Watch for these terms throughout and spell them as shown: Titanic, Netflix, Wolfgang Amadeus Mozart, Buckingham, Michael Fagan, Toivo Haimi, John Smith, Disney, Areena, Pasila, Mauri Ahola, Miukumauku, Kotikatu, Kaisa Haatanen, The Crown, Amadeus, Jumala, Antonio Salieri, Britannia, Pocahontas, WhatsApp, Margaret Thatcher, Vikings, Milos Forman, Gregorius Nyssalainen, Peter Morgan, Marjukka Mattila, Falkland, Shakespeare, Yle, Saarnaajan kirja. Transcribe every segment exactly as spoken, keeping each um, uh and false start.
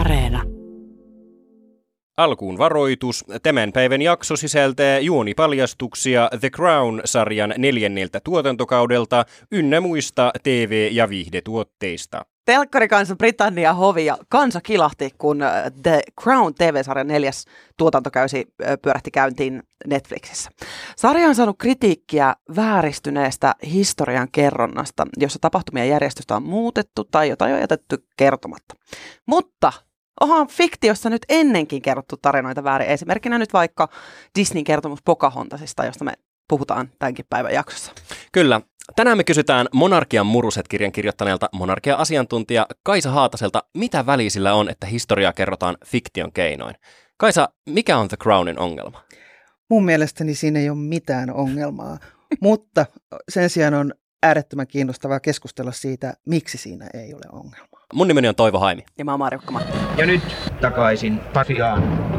Areena. Alkuun varoitus. Tämän päivän jakso sisältää juonipaljastuksia The Crown-sarjan neljänneltä tuotantokaudelta ynnä muista T V- ja viihdetuotteista. Telkkarikansa Britannia hovi ja kansa kilahti, kun The Crown T V-sarjan neljäs tuotantokausi pyörähti käyntiin Netflixissä. Sarja on saanut kritiikkiä vääristyneestä historian kerronnasta, jossa tapahtumien järjestystä on muutettu tai jotain on jätetty kertomatta. Mutta onhan fiktiossa nyt ennenkin kerrottu tarinoita väärin. Esimerkkinä nyt vaikka Disneyn kertomus Pocahontasista, josta me puhutaan tämänkin päivän jaksossa. Kyllä. Tänään me kysytään Monarkian muruset-kirjan kirjoittaneelta monarkia-asiantuntija Kaisa Haataselta, mitä väliä sillä on, että historiaa kerrotaan fiktion keinoin. Kaisa, mikä on The Crownin ongelma? Mun mielestäni siinä ei ole mitään ongelmaa, mutta sen sijaan on äärettömän kiinnostavaa keskustella siitä, miksi siinä ei ole ongelmaa. Mun nimeni on Toivo Haimi. Ja mä oon Marjukka Mattila. Ja nyt takaisin Pasiaan.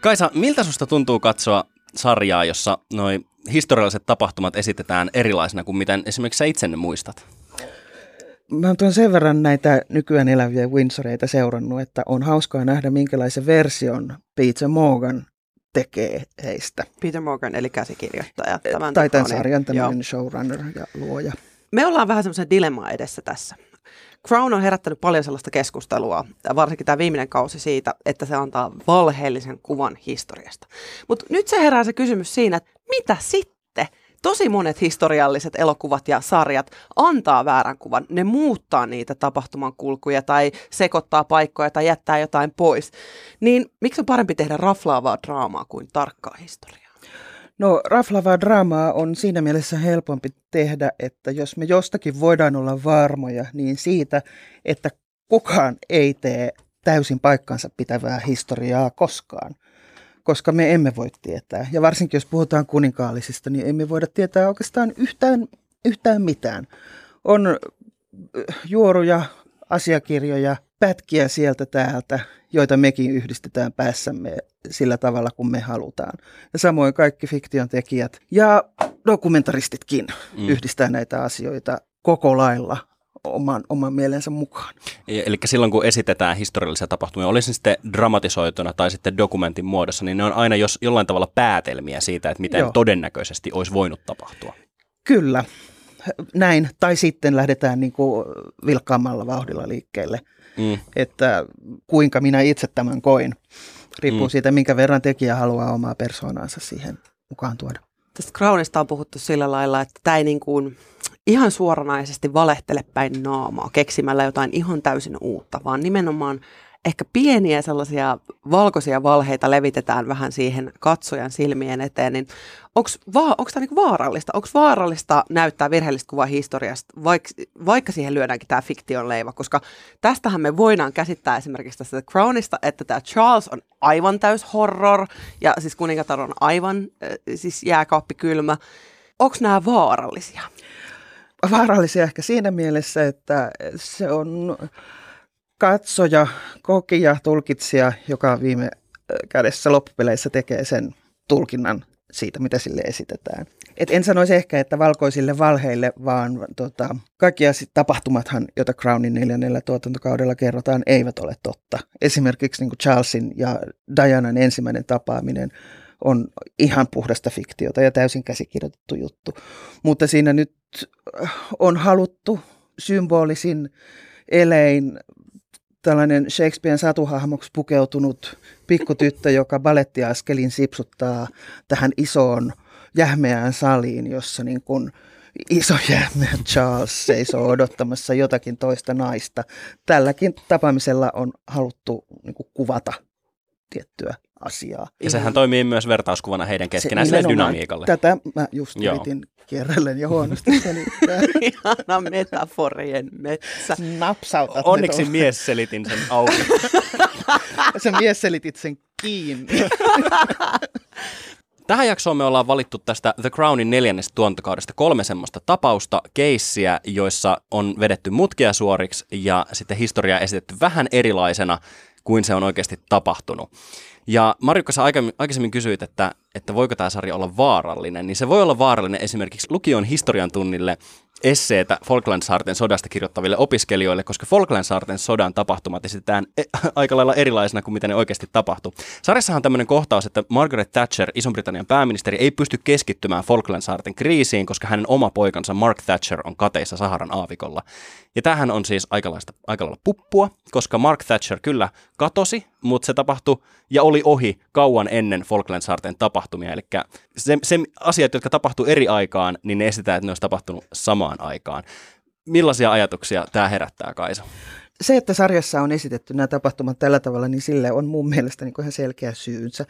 Kaisa, miltä susta tuntuu katsoa sarjaa, jossa noi historialliset tapahtumat esitetään erilaisena kuin miten esimerkiksi sä itse ne muistat? Mä oon sen verran näitä nykyään eläviä Windsoreita seurannut, että on hauskaa nähdä, minkälaisen version Peter Morgan tekee heistä. Peter Morgan, eli käsikirjoittaja. Tämän tai tämän sarjan tämmöinen showrunner ja luoja. Me ollaan vähän semmoisen dilemmaa edessä tässä. Crown on herättänyt paljon sellaista keskustelua, varsinkin tämä viimeinen kausi siitä, että se antaa valheellisen kuvan historiasta. Mutta nyt se herää se kysymys siinä, että mitä sitten? Tosi monet historialliset elokuvat ja sarjat antaa väärän kuvan. Ne muuttaa niitä tapahtuman kulkuja tai sekoittaa paikkoja tai jättää jotain pois. Niin miksi on parempi tehdä raflaavaa draamaa kuin tarkkaa historiaa? No, raflavaa draamaa on siinä mielessä helpompi tehdä, että jos me jostakin voidaan olla varmoja, niin siitä, että kukaan ei tee täysin paikkansa pitävää historiaa koskaan, koska me emme voi tietää. Ja varsinkin jos puhutaan kuninkaallisista, niin emme voida tietää oikeastaan yhtään, yhtään mitään. On juoruja, asiakirjoja, pätkiä sieltä täältä, joita mekin yhdistetään päässämme sillä tavalla, kun me halutaan. Ja samoin kaikki fiktion tekijät ja dokumentaristitkin mm. yhdistää näitä asioita koko lailla oman, oman mielensä mukaan. Eli silloin, kun esitetään historiallisia tapahtumia, olisi sitten dramatisoituna tai sitten dokumentin muodossa, niin ne on aina jos, jollain tavalla päätelmiä siitä, että miten Joo. todennäköisesti olisi voinut tapahtua. Kyllä, näin. Tai sitten lähdetään niin kuin vilkkaamalla vauhdilla liikkeelle. Mm. Että kuinka minä itse tämän koin. Riippuu mm. siitä, minkä verran tekijä haluaa omaa persoonaansa siihen mukaan tuoda. Tästä Crownista on puhuttu sillä lailla, että tämä ei niin kuin ihan suoranaisesti valehtele päin naamaa keksimällä jotain ihan täysin uutta, vaan nimenomaan ehkä pieniä sellaisia valkoisia valheita levitetään vähän siihen katsojan silmien eteen, niin onko va- tämä niinku vaarallista? Onko vaarallista näyttää virheellistä kuvaa historiasta, vaik- vaikka siihen lyödäänkin tämä fiktion leiva? Koska tästähän me voidaan käsittää esimerkiksi tästä Crownista, että tämä Charles on aivan täys horror, ja siis kuningatar on aivan siis jääkaappikylmä. Onko nämä vaarallisia? Vaarallisia ehkä siinä mielessä, että se on katsoja, kokija, tulkitsija, joka viime kädessä loppupeleissä tekee sen tulkinnan siitä, mitä sille esitetään. Et en sanoisi ehkä, että valkoisille valheille, vaan tota, kaikki tapahtumathan, joita Crownin neljännellä tuotantokaudella kerrotaan, eivät ole totta. Esimerkiksi niin kuin Charlesin ja Dianan ensimmäinen tapaaminen on ihan puhdasta fiktiota ja täysin käsikirjoitettu juttu. Mutta siinä nyt on haluttu symbolisin elein tällainen Shakespearen satuhahmoksi pukeutunut pikkutyttö, joka balettiaskelin sipsuttaa tähän isoon jähmeään saliin, jossa niin kuin iso jähmeä Charles seisoo odottamassa jotakin toista naista. Tälläkin tapaamisella on haluttu niin kuin kuvata tiettyä asiaa. Ja sehän toimii myös vertauskuvana heidän keskenään sille dynamiikalle. Tätä mä just yritin kerralleen ja huonosti selittää. Ihana metaforien metsä. Napsautat. Onneksi mies selitin sen auki. Sen mies selitit sen kiinni. Tähän jaksoon me ollaan valittu tästä The Crownin neljännestä tuontokaudesta kolme semmoista tapausta, keissiä, joissa on vedetty mutkia suoriksi ja sitten historiaa esitetty vähän erilaisena kuin se on oikeasti tapahtunut. Ja Marjukka, sä aikaisemmin kysyit, että, että voiko tämä sarja olla vaarallinen, niin se voi olla vaarallinen esimerkiksi lukion historian tunnille esseitä Falkland-saarten sodasta kirjoittaville opiskelijoille, koska Falkland-saarten sodan tapahtumat esitetään e- aika lailla erilaisena kuin mitä ne oikeasti tapahtui. Sarjassahan on tämmöinen kohtaus, että Margaret Thatcher, Ison-Britannian pääministeri, ei pysty keskittymään Falkland-saarten kriisiin, koska hänen oma poikansa Mark Thatcher on kateissa Saharan aavikolla. Ja tämähän on siis aika lailla, aika lailla puppua, koska Mark Thatcher kyllä katosi, mutta se tapahtui ja oli ohi kauan ennen Falkland-saarten tapahtumia. Eli se, se asiat, jotka tapahtui eri aikaan, niin ne esitetään, että ne olisi tapahtunut samaan aikaan. Millaisia ajatuksia tämä herättää, Kaisa? Se, että sarjassa on esitetty nämä tapahtumat tällä tavalla, niin sille on mun mielestä niin kuin ihan selkeä syynsä.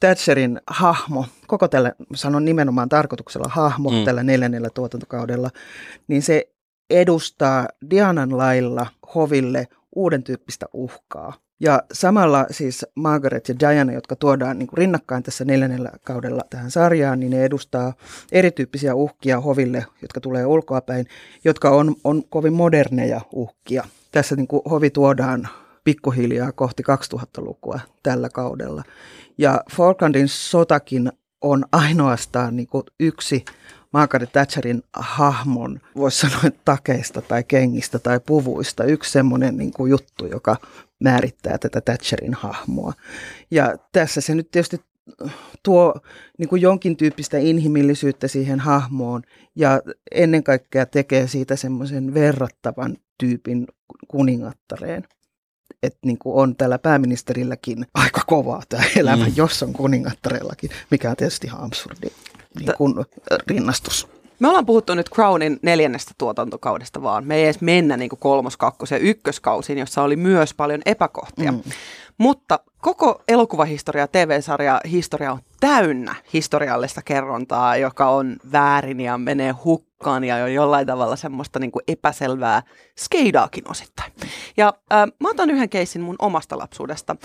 Thatcherin hahmo, koko tällä, sanon nimenomaan tarkoituksella hahmo mm. tällä neljännellä tuotantokaudella, niin se edustaa Dianan lailla hoville uuden tyyppistä uhkaa. Ja samalla siis Margaret ja Diana, jotka tuodaan niin kuin rinnakkain tässä neljännellä kaudella tähän sarjaan, niin ne edustaa erityyppisiä uhkia hoville, jotka tulee ulkoapäin, jotka on, on kovin moderneja uhkia. Tässä niin kuin hovi tuodaan pikkuhiljaa kohti kaksituhattalukua tällä kaudella. Ja Falklandin sotakin on ainoastaan niin kuin yksi Margaret Thatcherin hahmon, voisi sanoa, takeista tai kengistä tai puvuista. Yksi semmoinen niin kuin juttu, joka määrittää tätä Thatcherin hahmoa. Ja tässä se nyt tietysti tuo niin kuin jonkin tyyppistä inhimillisyyttä siihen hahmoon ja ennen kaikkea tekee siitä semmoisen verrattavan tyypin kuningattareen. Että niin kuin on tällä pääministerilläkin aika kovaa tämä elämä, mm. jos on kuningattarellakin, mikä on tietysti ihan absurdi niin kuin rinnastus. Me ollaan puhuttu nyt Crownin neljännestä tuotantokaudesta vaan. Me ei edes mennä niin kuin kolmos-, kakkos- ja ykköskausiin, jossa oli myös paljon epäkohtia. Mm. Mutta koko elokuvahistoria ja T V-sarja historia on täynnä historiallista kerrontaa, joka on väärin ja menee hukkaan ja on jollain tavalla semmoista niin kuin epäselvää skeidaakin osittain. Ja äh, mä otan yhden keissin mun omasta lapsuudesta.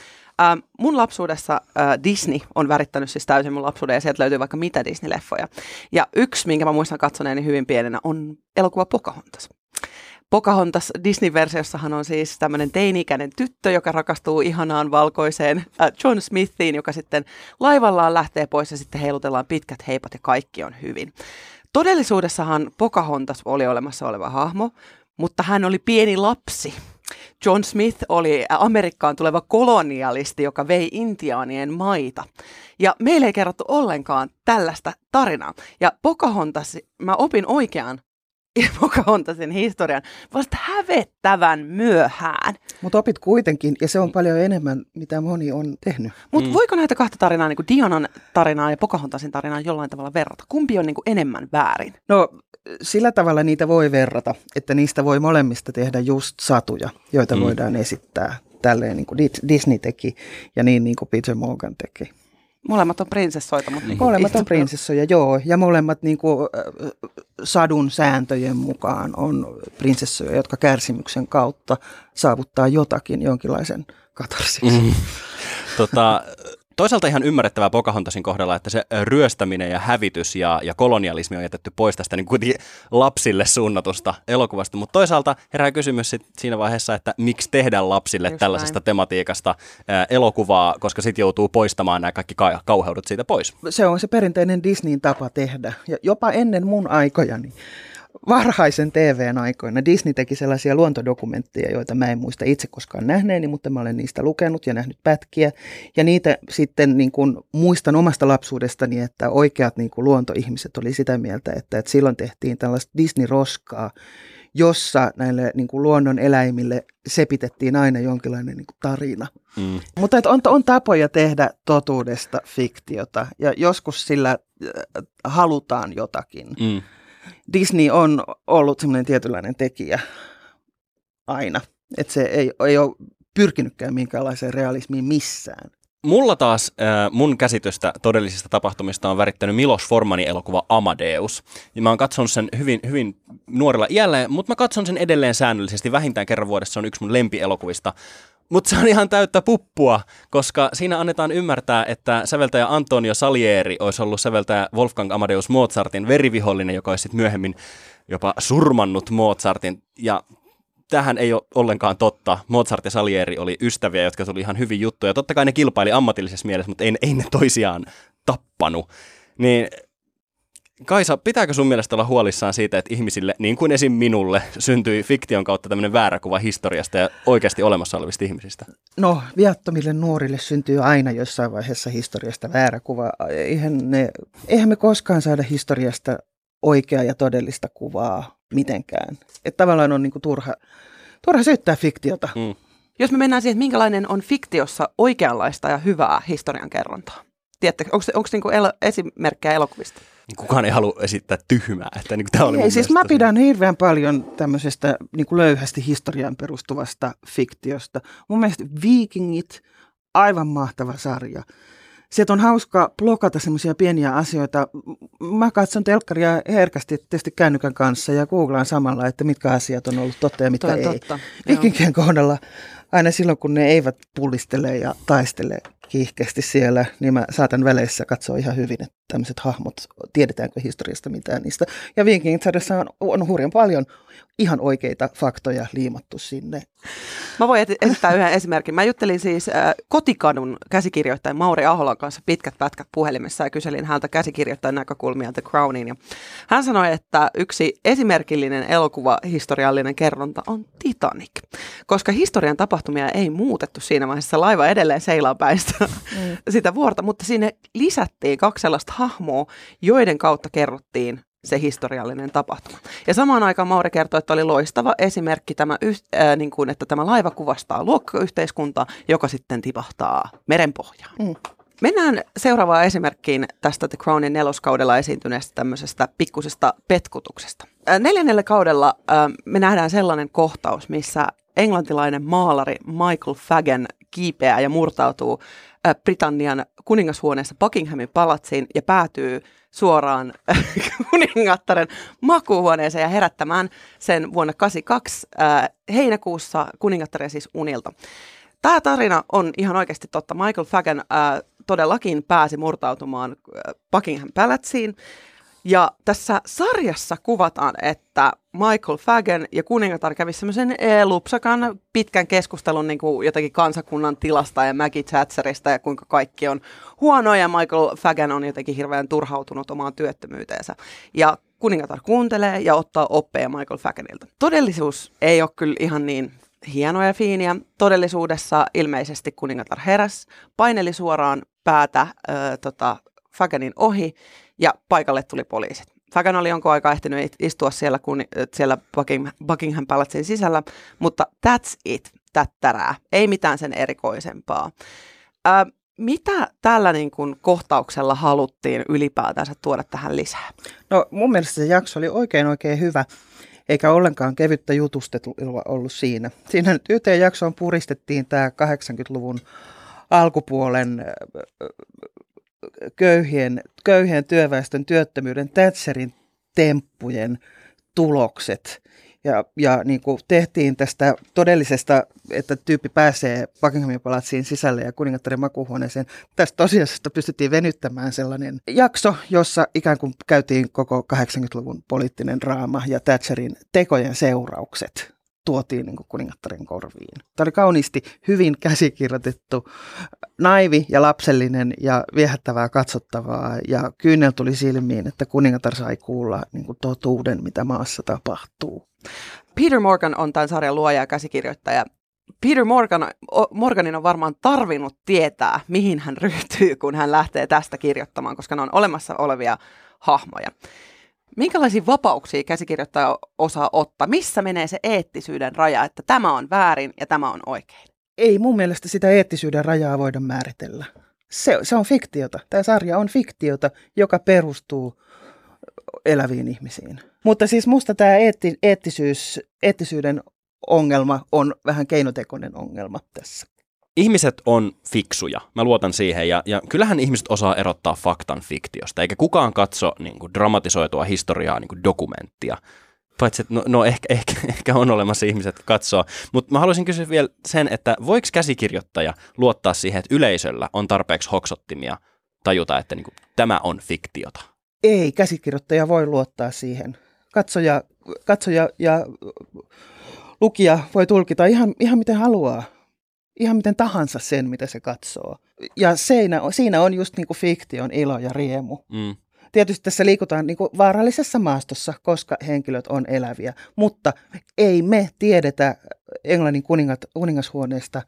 Äh, mun lapsuudessa äh, Disney on värittänyt siis täysin mun lapsuuden ja sieltä löytyy vaikka mitä Disney-leffoja. Ja yksi, minkä mä muistan katsoneeni hyvin pienenä, on elokuva Pocahontas. Pocahontas Disney-versiossahan on siis tämmöinen teini-ikäinen tyttö, joka rakastuu ihanaan valkoiseen äh, John Smithiin, joka sitten laivallaan lähtee pois ja sitten heilutellaan pitkät heipat ja kaikki on hyvin. Todellisuudessahan Pocahontas oli olemassa oleva hahmo, mutta hän oli pieni lapsi. John Smith oli Amerikkaan tuleva kolonialisti, joka vei intiaanien maita. Ja meille ei kerrottu ollenkaan tällaista tarinaa. Ja Pocahontas, mä opin oikean Pocahontasin historian vasta hävettävän myöhään. Mutta opit kuitenkin, ja se on paljon enemmän, mitä moni on tehnyt. Mutta mm. voiko näitä kahta tarinaa, niin kuin Dianan tarinaa ja Pocahontasin tarinaa, jollain tavalla verrata? Kumpi on niin kuin enemmän väärin? No sillä tavalla niitä voi verrata, että niistä voi molemmista tehdä just satuja, joita mm. voidaan esittää. Tälleen niin kuin Disney teki ja niin, niin kuin Peter Morgan teki. Molemmat on prinsessoita. Mutta niin. Molemmat on prinsessoja, joo. Ja molemmat niin kuin, sadun sääntöjen mukaan on prinsessoja, jotka kärsimyksen kautta saavuttaa jotakin, jonkinlaisen katarsiksi. Mm. Tota, toisaalta ihan ymmärrettävää Pocahontasin kohdalla, että se ryöstäminen ja hävitys ja, ja kolonialismi on jätetty pois tästä niin kuin lapsille suunnatusta elokuvasta. Mutta toisaalta herää kysymys sit siinä vaiheessa, että miksi tehdään lapsille just tällaisesta näin tematiikasta ää, elokuvaa, koska sitten joutuu poistamaan nämä kaikki ka- kauheudut siitä pois. Se on se perinteinen Disneyn tapa tehdä, ja jopa ennen mun aikojani. Varhaisen T V:n aikoina Disney teki sellaisia luontodokumentteja, joita mä en muista itse koskaan nähneeni, mutta mä olen niistä lukenut ja nähnyt pätkiä. Ja niitä sitten niin kuin muistan omasta lapsuudestani, että oikeat niin kuin luontoihmiset oli sitä mieltä, että, että silloin tehtiin tällaista Disney-roskaa, jossa näille niin kuin luonnon eläimille sepitettiin aina jonkinlainen niin kuin tarina. Mm. Mutta että on, on tapoja tehdä totuudesta fiktiota ja joskus sillä äh, halutaan jotakin. Mm. Disney on ollut semmoinen tietynlainen tekijä aina, että se ei, ei ole pyrkinytkään minkäänlaiseen realismiin missään. Mulla taas äh, mun käsitystä todellisista tapahtumista on värittänyt Milos Formanin elokuva Amadeus. Ja mä oon katsonut sen hyvin, hyvin nuorella iällä, mutta mä katson sen edelleen säännöllisesti. Vähintään kerran vuodessa, se on yksi mun lempielokuvista. Mutta se on ihan täyttä puppua, koska siinä annetaan ymmärtää, että säveltäjä Antonio Salieri olisi ollut säveltäjä Wolfgang Amadeus Mozartin verivihollinen, joka olisi sitten myöhemmin jopa surmannut Mozartin. Ja tämähän ei ole ollenkaan totta. Mozart ja Salieri oli ystäviä, jotka tuli ihan hyvin juttuja. Totta kai ne kilpaili ammatillisessa mielessä, mutta ei, ei ne toisiaan tappanut. Niin Kaisa, pitääkö sun mielestä olla huolissaan siitä, että ihmisille, niin kuin esim. Minulle, syntyi fiktion kautta tämmöinen väärä kuva historiasta ja oikeasti olemassa olevista ihmisistä? No, viattomille nuorille syntyy aina jossain vaiheessa historiasta väärä kuva. Eihän, ne, eihän me koskaan saada historiasta oikeaa ja todellista kuvaa mitenkään. Että tavallaan on niinku turha, turha syyttää fiktiota. Mm. Jos me mennään siihen, että minkälainen on fiktiossa oikeanlaista ja hyvää historiankerrontaa. Tiedättekö, onko, onko niinku el- esimerkkejä elokuvista? Kukaan ei halua esittää tyhmää. Että niin kuin tämä oli ei, siis mä pidän hirveän paljon tämmöisestä niin kuin löyhästi historiaan perustuvasta fiktiosta. Mun mielestä Vikingit, aivan mahtava sarja. Sieltä on hauska blokata semmoisia pieniä asioita. Mä katson telkkaria herkästi tietysti kännykän kanssa ja googlaan samalla, että mitkä asiat on ollut totta ja mitä ei. Vikingien kohdalla aina silloin, kun ne eivät pullistele ja taistele kiihkeästi siellä, niin mä saatan väleissä katsoa ihan hyvin, että tämmöiset hahmot, tiedetäänkö historiasta mitään niistä. Ja Vikings-sarjassa on, on hurjan paljon ihan oikeita faktoja liimattu sinne. Mä voin esittää yhden esimerkin. Mä juttelin siis äh, Kotikadun käsikirjoittajan Mauri Aholan kanssa pitkät pätkät puhelimessa ja kyselin häntä käsikirjoittajan näkökulmia The Crowniin. Ja hän sanoi, että yksi esimerkillinen elokuvahistoriallinen kerronta on Titanic, koska historian tapahtumia ei muutettu siinä vaiheessa. Laiva edelleen seilaa päin sitä, mm. sitä vuorta, mutta sinne lisättiin kaksi sellaista hahmoa, joiden kautta kerrottiin se historiallinen tapahtuma. Ja samaan aikaan Mauri kertoi, että oli loistava esimerkki, tämä, äh, niin kuin, että tämä laiva kuvastaa luokkayhteiskuntaa, joka sitten tipahtaa merenpohjaan. Mm. Mennään seuraavaan esimerkkiin tästä The Crownin neloskaudella esiintyneestä tämmöisestä pikkusesta petkutuksesta. Äh, neljännellä kaudella äh, me nähdään sellainen kohtaus, missä englantilainen maalari Michael Fagan kiipeää ja murtautuu äh, Britannian kuningashuoneessa Buckinghamin palatsiin ja päätyy suoraan kuningattaren makuuhuoneeseen ja herättämään sen vuonna kahdeksankymmentäkaksi äh, heinäkuussa kuningattaren siis unilta. Tämä tarina on ihan oikeasti totta. Michael Fagan äh, todellakin pääsi murtautumaan äh, Buckingham Palacein. Ja tässä sarjassa kuvataan, että Michael Fagan ja kuningatar kävi semmoisen lupsakan pitkän keskustelun niin kuin jotakin kansakunnan tilasta ja Maggie Thatcherista ja kuinka kaikki on huonoa ja Michael Fagan on jotenkin hirveän turhautunut omaan työttömyyteensä. Ja kuningatar kuuntelee ja ottaa oppeja Michael Faganilta. Todellisuus ei ole kyllä ihan niin hienoa ja fiiniä. Todellisuudessa ilmeisesti kuningatar heräs, paineli suoraan päätä äh, tota, Faganin ohi. Ja paikalle tuli poliisit. Fagan oli jonkun aikaa ehtinyt istua siellä, kun, siellä Buckingham Palacein sisällä, mutta that's it, tättärää. Ei mitään sen erikoisempaa. Ä, mitä tällä niin kun, kohtauksella haluttiin ylipäätänsä tuoda tähän lisää? No mun mielestä se jakso oli oikein oikein hyvä, eikä ollenkaan kevyttä jutustelua ollut siinä. Siinä nyt yhteen jaksoon puristettiin tämä kahdeksankymmentäluvun alkupuolen Köyhien, köyhien työväestön työttömyyden Thatcherin temppujen tulokset. Ja, ja niin kuin tehtiin tästä todellisesta, että tyyppi pääsee Buckinghamin palatsiin sisälle ja kuningattaren makuuhuoneeseen. Tästä tosiasiasta pystyttiin venyttämään sellainen jakso, jossa ikään kuin käytiin koko kahdeksankymmentäluvun poliittinen draama ja Thatcherin tekojen seuraukset tuotiin niin kuin kuningattaren korviin. Tämä oli kauniisti hyvin käsikirjoitettu, naivi ja lapsellinen ja viehättävää katsottavaa. Ja kyynel tuli silmiin, että kuningatar sai kuulla niin kuin totuuden, mitä maassa tapahtuu. Peter Morgan on tämän sarjan luoja ja käsikirjoittaja. Peter Morgan, Morganin on varmaan tarvinnut tietää, mihin hän ryhtyy, kun hän lähtee tästä kirjoittamaan, koska ne on olemassa olevia hahmoja. Minkälaisia vapauksia käsikirjoittaja osaa ottaa? Missä menee se eettisyyden raja, että tämä on väärin ja tämä on oikein? Ei mun mielestä sitä eettisyyden rajaa voida määritellä. Se, se on fiktiota. Tämä sarja on fiktiota, joka perustuu eläviin ihmisiin. Mutta siis musta tämä eetti, eettisyys, eettisyyden ongelma on vähän keinotekoinen ongelma tässä. Ihmiset on fiksuja. Mä luotan siihen. Ja, ja kyllähän ihmiset osaa erottaa faktan fiktiosta. Eikä kukaan katso niin kuin dramatisoitua historiaa, niin kuin dokumenttia. Paitsi, että no, no ehkä, ehkä, ehkä on olemassa ihmiset katsoa. Mutta mä haluaisin kysyä vielä sen, että voiko käsikirjoittaja luottaa siihen, että yleisöllä on tarpeeksi hoksottimia tajuta, että niin kuin, tämä on fiktiota? Ei, käsikirjoittaja voi luottaa siihen. Katsoja, katsoja ja lukija voi tulkita ihan, ihan miten haluaa, ihan miten tahansa sen, mitä se katsoo. Ja siinä, siinä on just niin kuin fiktion ilo ja riemu. Mm. Tietysti tässä liikutaan niin kuin vaarallisessa maastossa, koska henkilöt on eläviä, mutta ei me tiedetä Englannin kuningat, kuningashuoneesta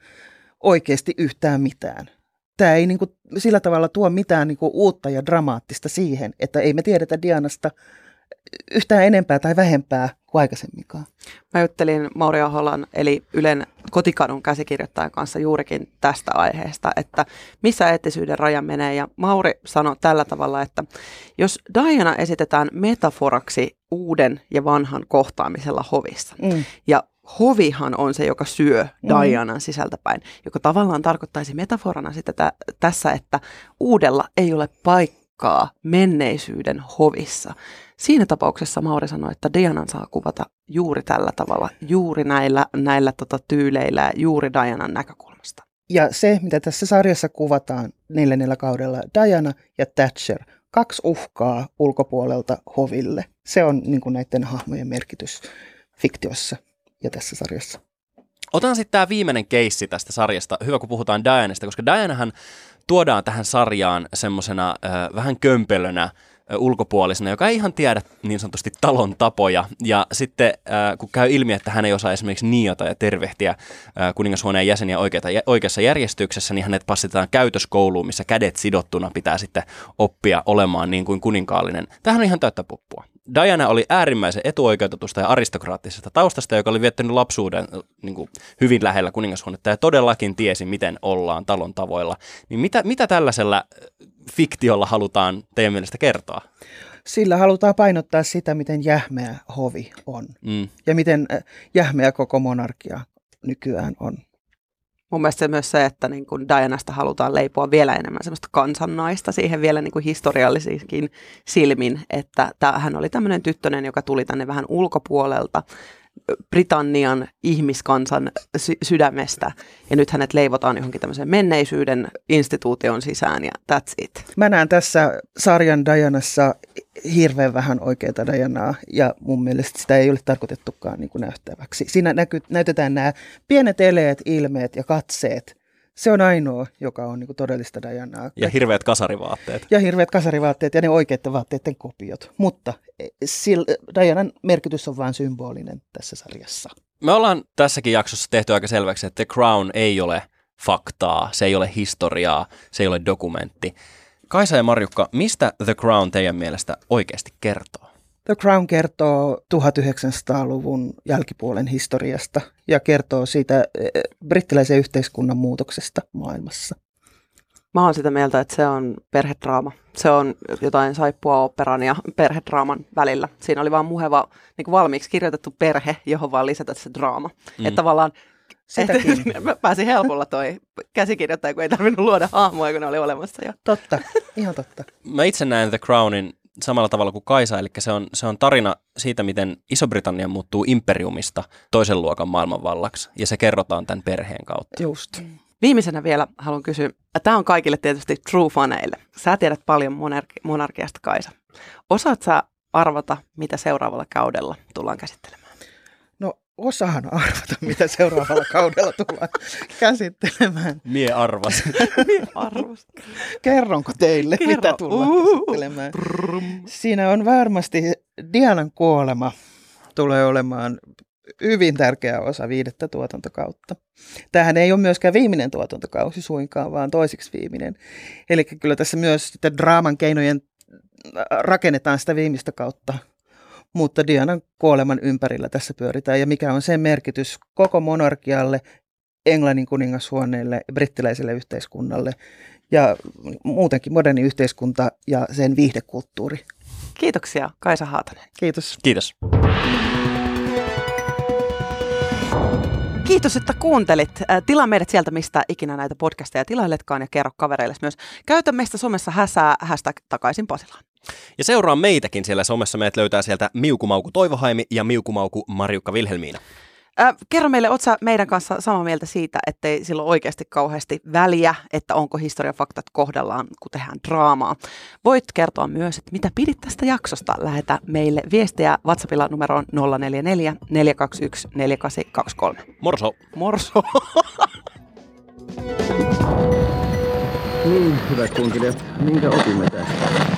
oikeasti yhtään mitään. Tämä ei niin kuin sillä tavalla tuo mitään niin kuin uutta ja dramaattista siihen, että ei me tiedetä Dianasta yhtään enempää tai vähempää kuin aikaisemminkaan. Mä juttelin Mauri Aholan eli Ylen Kotikadun käsikirjoittajan kanssa juurikin tästä aiheesta, että missä eettisyyden raja menee. Ja Mauri sanoi tällä tavalla, että jos Diana esitetään metaforaksi uuden ja vanhan kohtaamisella hovissa mm. ja hovihan on se, joka syö Dianan mm. sisältäpäin, joka tavallaan tarkoittaisi metaforana sitä t- tässä, että uudella ei ole paikkaa menneisyyden hovissa. Siinä tapauksessa Mauri sanoi, että Dianan saa kuvata juuri tällä tavalla, juuri näillä, näillä tota, tyyleillä, juuri Dianan näkökulmasta. Ja se, mitä tässä sarjassa kuvataan neljännellä kaudella, Diana ja Thatcher, kaksi uhkaa ulkopuolelta hoville. Se on niin kuin näiden hahmojen merkitys fiktiossa ja tässä sarjassa. Otan sitten tämä viimeinen keissi tästä sarjasta. Hyvä, kun puhutaan Dianasta, koska Dianahan tuodaan tähän sarjaan semmoisena äh, vähän kömpelönä, ulkopuolisena, joka ei ihan tiedä niin sanotusti talon tapoja. Ja sitten äh, kun käy ilmi, että hän ei osaa esimerkiksi niiata ja tervehtiä äh, kuningashuoneen jäseniä oikeata, oikeassa järjestyksessä, niin hänet passitetaan käytöskouluun, missä kädet sidottuna pitää sitten oppia olemaan niin kuin kuninkaallinen. Tämähän on ihan täyttä puppua. Diana oli äärimmäisen etuoikeutetusta ja aristokraattisesta taustasta, joka oli viettänyt lapsuuden niin kuin hyvin lähellä kuningashuonetta ja todellakin tiesi, miten ollaan talon tavoilla. Niin mitä, mitä tällaisella fiktiolla halutaan teidän mielestä kertoa? Sillä halutaan painottaa sitä, miten jähmeä hovi on mm. ja miten jähmeä koko monarkia nykyään on. Mun mielestä myös se, että niin kun Dianasta halutaan leipoa vielä enemmän semmoista kansannaista siihen vielä niin kun historiallisiinkin silmin, että hän oli tämmöinen tyttönen, joka tuli tänne vähän ulkopuolelta Britannian ihmiskansan sy- sydämestä, ja nyt hänet leivotaan johonkin tämmöiseen menneisyyden instituution sisään, ja that's it. Mä näen tässä sarjan Dianassa hirveän vähän oikeaa Dianaa, ja mun mielestä sitä ei ole tarkoitettukaan niin kuin näyttäväksi. Siinä näky- näytetään nämä pienet eleet, ilmeet ja katseet. Se on ainoa, joka on niin kuin todellista Dianaa. Ja hirveät kasarivaatteet. Ja hirveät kasarivaatteet ja ne oikeiden vaatteiden kopiot. Mutta Dianan merkitys on vain symbolinen tässä sarjassa. Me ollaan tässäkin jaksossa tehty aika selväksi, että The Crown ei ole faktaa, se ei ole historiaa, se ei ole dokumentti. Kaisa ja Marjukka, mistä The Crown teidän mielestä oikeasti kertoo? The Crown kertoo tuhatyhdeksänsataaluvun jälkipuolen historiasta ja kertoo siitä brittiläisen yhteiskunnan muutoksesta maailmassa. Mä oon sitä mieltä, että se on perhedraama. Se on jotain saippua operan ja perhedraaman välillä. Siinä oli vaan muheva niin kuin valmiiksi kirjoitettu perhe, johon vaan lisätä se draama. Mm. Että tavallaan sitäkin. Et, mä pääsin helpolla toi käsikirjoittaja, kun ei tarvinnut luoda hahmoja, kun ne oli olemassa jo. Totta, ihan totta. Mä itse näen The Crownin samalla tavalla kuin Kaisa, eli se on, se on tarina siitä, miten Iso-Britannia muuttuu imperiumista toisen luokan maailmanvallaksi, ja se kerrotaan tämän perheen kautta. Just. Viimeisenä vielä haluan kysyä, tämä on kaikille tietysti true-faneille. Sä tiedät paljon monarki- monarkiasta, Kaisa. Osaat sä arvata, mitä seuraavalla kaudella tullaan käsittelemään? No, osaan arvata, mitä seuraavalla kaudella tullaan käsittelemään. Mie arvasin. Mie arvasin. Kerronko teille, Kerro. mitä tullaan käsittelemään? Brrrr. Siinä on varmasti Dianan kuolema tulee olemaan hyvin tärkeä osa viidettä tuotantokautta. Tämähän ei ole myöskään viimeinen tuotantokausi suinkaan, vaan toiseksi viimeinen. Eli kyllä tässä myös sitä draaman keinojen rakennetaan sitä viimeistä kautta, mutta Dianan kuoleman ympärillä tässä pyöritään. Ja mikä on sen merkitys koko monarkialle, Englannin kuningashuoneelle, brittiläiselle yhteiskunnalle ja muutenkin moderni yhteiskunta ja sen viihdekulttuuri. Kiitoksia, Kaisa Haatanen. Kiitos. Kiitos. Kiitos, että kuuntelit. Tilaa meidät sieltä, mistä ikinä näitä podcasteja tilailetkaan ja kerro kavereillesi myös. Käytä meistä somessa häsää, hashtag takaisin Pasilaan. Ja seuraa meitäkin siellä somessa. Meidät löytää sieltä Miukumauku Toivo Haimi ja Miukumauku Marjukka Vilhelmiina. Äh, kerro meille, ootko sä meidän kanssa samaa mieltä siitä, ettei sillä ole oikeasti kauheasti väliä, että onko historiafaktat kohdallaan, kun tehdään draamaa. Voit kertoa myös, että mitä pidit tästä jaksosta. Lähetä meille viestejä WhatsAppilla numeroon nolla neljä neljä neljä kaksi yksi neljä kahdeksan kaksi kolme. Morso. Morso. Niin, hyvät kunkilijat, minkä opimme tästä?